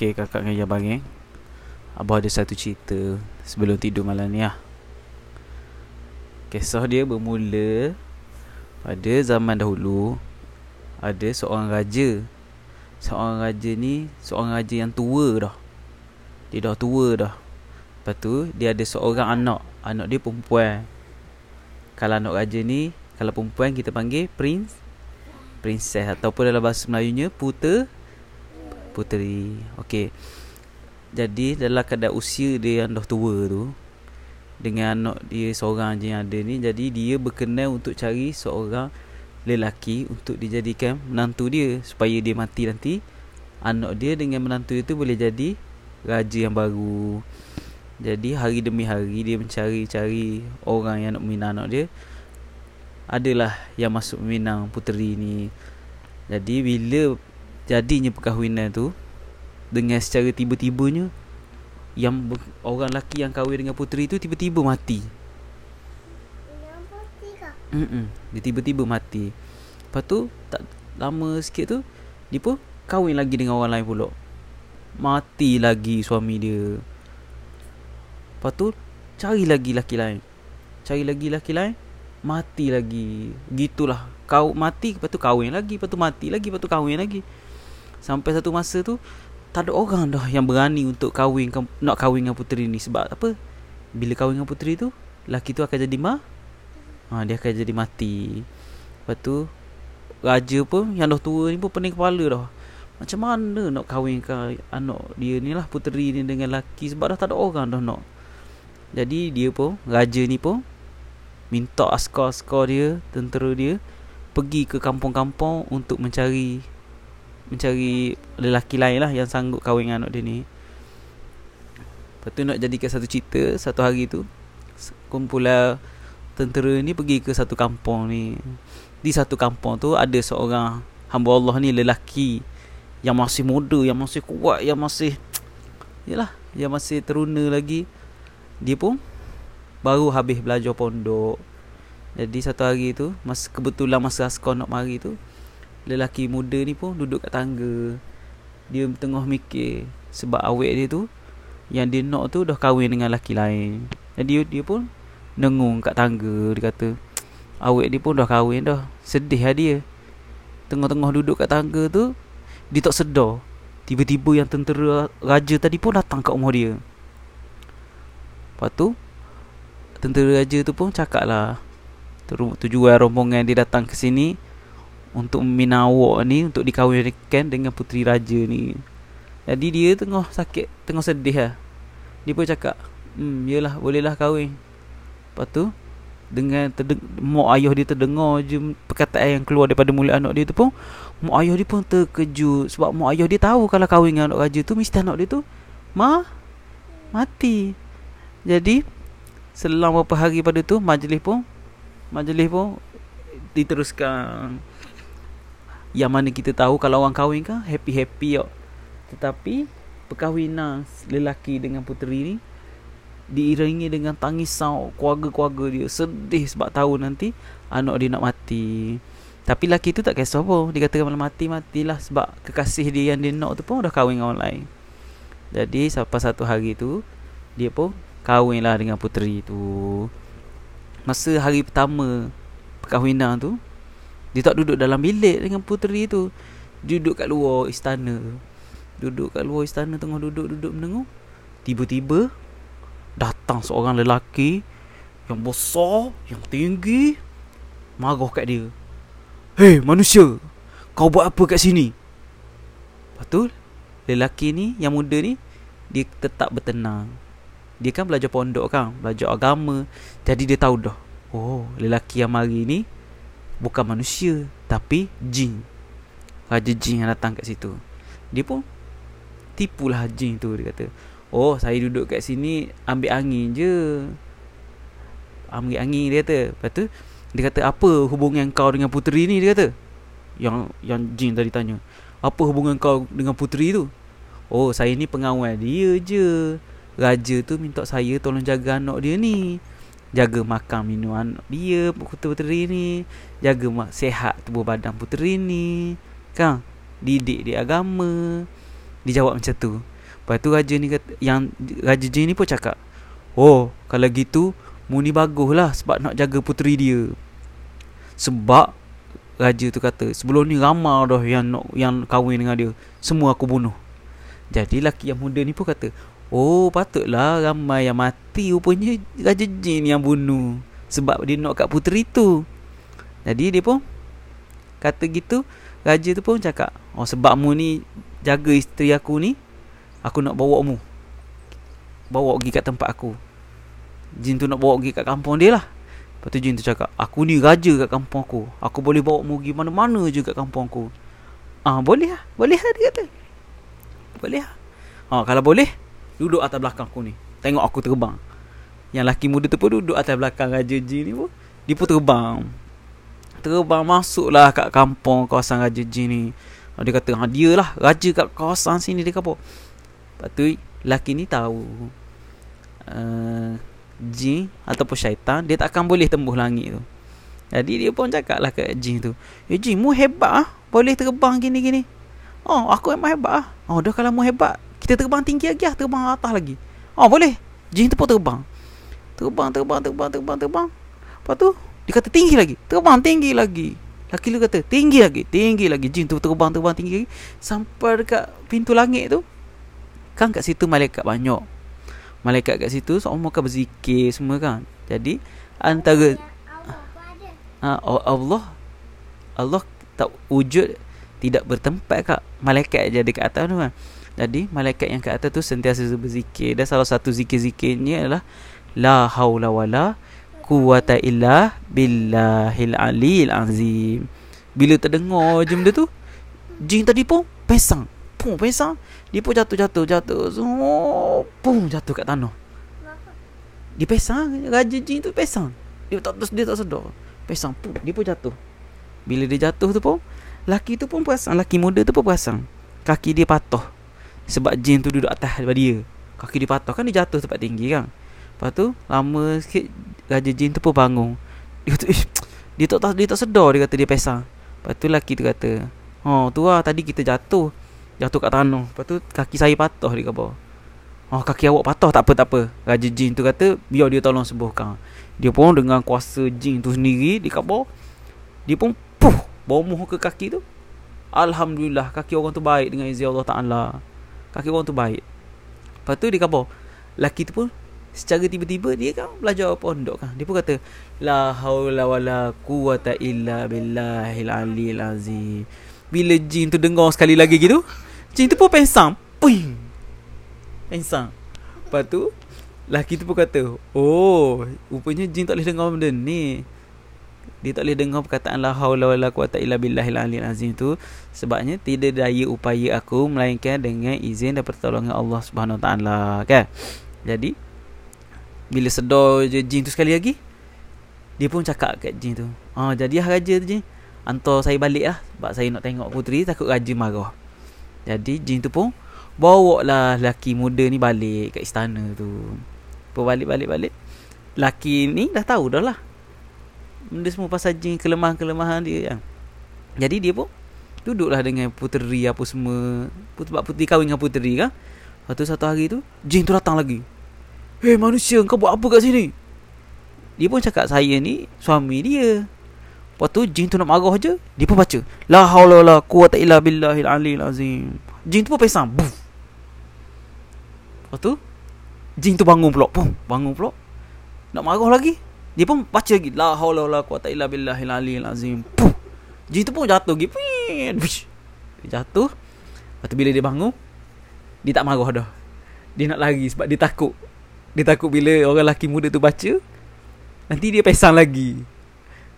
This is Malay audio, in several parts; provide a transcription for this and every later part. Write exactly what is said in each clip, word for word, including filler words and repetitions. Okey kakak dengan Abang Geng, Abah ada satu cerita sebelum tidur malam ni lah. Kisah dia bermula pada zaman dahulu. Ada seorang raja. Seorang raja ni, seorang raja yang tua dah. Dia dah tua dah. Lepas tu dia ada seorang anak. Anak dia perempuan. Kalau anak raja ni, kalau perempuan kita panggil prince, princess, ataupun dalam bahasa Melayunya puter, puteri. Okey. Jadi dalam keadaan usia dia yang dah tua tu, dengan anak dia seorang je yang ada ni, jadi dia berkenan untuk cari seorang lelaki untuk dijadikan menantu dia, supaya dia mati nanti, anak dia dengan menantu dia tu boleh jadi raja yang baru. Jadi hari demi hari dia mencari-cari orang yang nak meminang anak dia. Adalah yang masuk meminang puteri ni. Jadi bila jadinya perkahwinan tu, dengan secara tiba-tibanya, yang orang lelaki yang kahwin dengan puteri tu tiba-tiba mati. Mm-mm, dia tiba-tiba mati. Lepas tu tak lama sikit tu, dia pun kahwin lagi dengan orang lain pula. Mati lagi suami dia. Lepas tu cari lagi lelaki lain, cari lagi lelaki lain, mati lagi. Gitulah, kau mati, lepas tu kahwin lagi, lepas tu mati lagi, lepas tu kahwin lagi. Sampai satu masa tu tak ada orang dah yang berani untuk kahwin, nak kahwin dengan puteri ni. Sebab apa? Bila kahwin dengan puteri tu, lelaki tu akan jadi ma ha, dia akan jadi mati. Lepas tu raja pun yang dah tua ni pun pening kepala dah. Macam mana nak kahwinkan anak dia ni lah, puteri ni, dengan lelaki, sebab dah tak ada orang dah nak. Jadi dia pun, raja ni pun minta askar-askar dia, tentera dia, pergi ke kampung-kampung untuk mencari mencari lelaki lain lah yang sanggup kahwin dengan anak dia ni. Lepas tu nak jadikan satu cerita, satu hari tu kumpulan tentera ni pergi ke satu kampung ni. Di satu kampung tu ada seorang hamba Allah ni, lelaki yang masih muda, yang masih kuat, yang masih yalah, yang masih teruna lagi. Dia pun baru habis belajar pondok. Jadi satu hari tu, masa kebetulan masa askar nak mari tu, lelaki muda ni pun duduk kat tangga. Dia tengah mikir, sebab awek dia tu yang dia nak tu dah kahwin dengan lelaki lain. Jadi dia pun nengung kat tangga. Dia kata awek dia pun dah kahwin dah. Sedih lah dia. Tengah-tengah duduk kat tangga tu, dia tak sedar, tiba-tiba yang tentera raja tadi pun datang kat rumah dia. Lepas tu tentera raja tu pun cakap lah, tujuan rombongan dia datang ke sini untuk meminang awak ni, untuk dikahwinkan dengan puteri raja ni. Jadi dia tengah sakit, tengah sedih lah. Dia pun cakap, Hmm yelah, bolehlah kahwin. Lepas tu dengan terdeng- mak ayah dia terdengar je perkataan yang keluar daripada mulut anak dia tu pun, mak ayah dia pun terkejut. Sebab mak ayah dia tahu kalau kahwin dengan anak raja tu, mesti anak dia tu Ma mati. Jadi selang beberapa hari pada tu, majlis pun Majlis pun diteruskan. Yang mana kita tahu kalau orang kahwin kan happy-happy yuk. Tetapi perkahwinan lelaki dengan puteri ni diiringi dengan tangisan keluarga-keluarga dia. Sedih sebab tahu nanti anak dia nak mati. Tapi lelaki tu tak kisah pun. Dia kata kalau mati-matilah, sebab kekasih dia yang dia nak tu pun dah kahwin dengan orang lain. Jadi sampai satu hari tu, dia pun kahwinlah dengan puteri tu. Masa hari pertama perkahwinan tu, dia tak duduk dalam bilik dengan puteri tu. Dia duduk kat luar istana. Duduk kat luar istana, tengah duduk-duduk menengok. Tiba-tiba datang seorang lelaki yang besar, yang tinggi, marah kat dia. "Hei manusia, kau buat apa kat sini?" Lepas tu lelaki ni, yang muda ni, dia tetap bertenang. Dia kan belajar pondok kan, belajar agama. Jadi dia tahu dah, oh lelaki yang mari ni bukan manusia, tapi jin. Raja jin yang datang kat situ. Dia pun tipulah jin tu. Dia kata, oh saya duduk kat sini ambil angin je, ambil angin, dia kata. Lepas tu dia kata, apa hubungan kau dengan puteri ni? Dia kata, Yang yang jin tadi tanya, apa hubungan kau dengan puteri tu? Oh saya ni pengawal dia je. Raja tu minta saya tolong jaga anak dia ni, jaga makan minum anak dia, puteri ni, jaga mak, sihat tubuh badan puteri ni kan, didik dia agama. Dia jawab macam tu. Lepas tu raja ni kata, yang raja jin ni pun cakap, "Oh, kalau gitu Muni baguslah sebab nak jaga puteri dia." Sebab raja tu kata, "Sebelum ni ramai dah yang nak yang kahwin dengan dia. Semua aku bunuh." Jadi lelaki yang muda ni pun kata, "Oh, patutlah ramai yang mati, rupanya raja jin yang bunuh sebab dia nak kat puteri tu." Jadi dia pun kata gitu. Raja tu pun cakap, "Oh, sebab mu ni jaga isteri aku ni, aku nak bawa mu, bawa pergi kat tempat aku." Jin tu nak bawa pergi kat kampung dia lah. Lepas tu jin tu cakap, "Aku ni raja kat kampung aku. Aku boleh bawa mu pergi mana-mana je kat kampung aku." "Ah, boleh lah, boleh lah," dia kata. "Boleh lah. Ah, kalau boleh, duduk atas belakang aku ni, tengok aku terbang." Yang lelaki muda tu pun duduk atas belakang raja jin ni pun. Dia pun terbang. Terbang masuklah kat kampung kawasan raja jin ni. Dia kata, "Ha, dia lah raja kat kawasan sini," dia kata. Lepas tu lelaki ni tahu uh, jin ataupun syaitan dia takkan boleh tembus langit tu. Jadi dia pun cakap lah kat jin tu, "Eh jin, mu hebat ah, boleh terbang gini-gini. Oh, aku memang hebat ah. Oh, dah kalau mu hebat, kita terbang tinggi lagi ah, terbang atas lagi." "Oh, boleh." Jin tu pun terbang. Terbang, terbang, terbang, terbang, terbang. Lepas tu dia kata, "Tinggi lagi, terbang tinggi lagi." Lelaki tu kata, "Tinggi lagi, tinggi lagi." Jin tu terbang, terbang tinggi lagi, sampai dekat pintu langit tu. Kan kat situ malaikat banyak. Malaikat kat situ semua kan berzikir semua kan. Jadi antara ha, Allah Allah tak wujud, tidak bertempat kat malaikat je dekat atas tu kan. Jadi malaikat yang kat atas tu sentiasa berzikir. Dan salah satu zikir-zikirnya adalah la haula wala quwwata illa billahil aliyil azim. Bila terdengar je benda tu, jin tadi pun pesang. Pum, pesang. Dia pun jatuh-jatuh, jatuh. jatuh, jatuh. Oh, pum, jatuh kat tanah. Dia pesang, raja jin tu pesang. Dia tak dia tak sedar. Pesang, pum, dia pun jatuh. Bila dia jatuh tu pun, laki tu pun perasan, laki muda tu pun perasan. Kaki dia patah. Sebab jin tu duduk atas daripada dia. Kaki dia patah, kan dia jatuh tempat tinggi kan. Lepas tu lama sikit raja jin tu pun bangun. Dia kata, eh, dia tak dia tak sedar, dia kata dia pesang. Lepas tu laki tu kata, "Oh, tu lah tadi kita jatuh. Jatuh kat tanah. Lepas tu kaki saya patah," dia kat bawah. "Oh, kaki awak patah, tak apa, tak apa." Raja jin tu kata, "Biar dia tolong sembuhkan." Dia pun dengan kuasa jin tu sendiri, dia kat bawah, dia pun puh, bomoh ke kaki tu. Alhamdulillah, kaki orang tu baik dengan izin Allah Ta'ala. Kaki orang tu baik. Lepas tu dia kat bawah, lelaki tu pun secara tiba-tiba dia kan belajar pondok kan. Dia pun kata, "La haula wala quwwata illa billahil aliyil azim." Bila jin tu dengar sekali lagi gitu, jin tu pun pensang. Puing. Pensang. Lepas tu lelaki tu pun kata, "Oh, rupanya jin tak boleh dengar benda ni. Dia tak boleh dengar perkataan la haula wala quwwata illa billahil aliyil azim tu, sebabnya tidak daya upaya aku melainkan dengan izin dan pertolongan Allah Subhanahu Wa Taala," kan? Jadi bila sedar je jin tu sekali lagi, dia pun cakap kat jin tu, "Ah, jadi ah raja tu jin, hantar saya baliklah sebab saya nak tengok puteri, takut raja marah." Jadi jin tu pun bawa lah lelaki muda ni balik kat istana tu. Pun balik-balik-balik. Lelaki ni dah tahu dah lah benda semua pasal jin, kelemahan-kelemahan dia kan. Jadi dia pun duduklah dengan puteri apa semua. Sebab puteri kahwin dengan puteri kan. Lepas tu satu hari tu jin tu datang lagi. "Hei manusia, kau buat apa kat sini?" Dia pun cakap, "Saya ni suami dia." Lepas tu jin tu nak marah je, dia pun baca la haula wala quwwata illa billahil aliyil azim. Jin tu pun pesang. Buf. Lepas tu jin tu bangun pulak. Pum, bangun pulak. Nak marah lagi. Dia pun baca lagi la haula wala quwwata illa billahil aliyil azim. Pum. Jin tu pun jatuh lagi. Dia jatuh. Lepas tu bila dia bangun, dia tak marah dah. Dia nak lari sebab dia takut. Dia takut bila orang lelaki muda tu baca, nanti dia pesang lagi.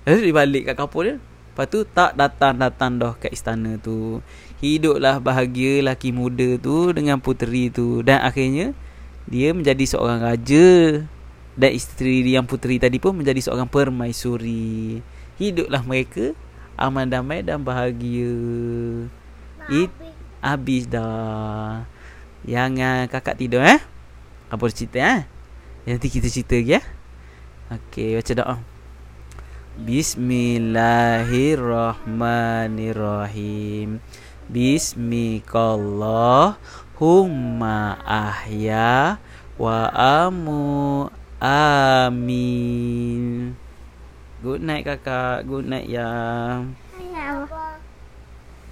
Lalu dia balik kat kampung dia. Lepas tu tak datang-datang dah kat istana tu. Hiduplah bahagia lelaki muda tu dengan puteri tu. Dan akhirnya dia menjadi seorang raja. Dan isteri dia yang puteri tadi pun menjadi seorang permaisuri. Hiduplah mereka aman damai dan bahagia. It habis dah. Jangan kakak tidur eh. Apa cerita eh? Nanti kita cerita lagi eh. Okey, baca doa. Bismillahirrahmanirrahim. Bismikallahumma ahya wa amu. Amin. Good night kakak. Good night ya.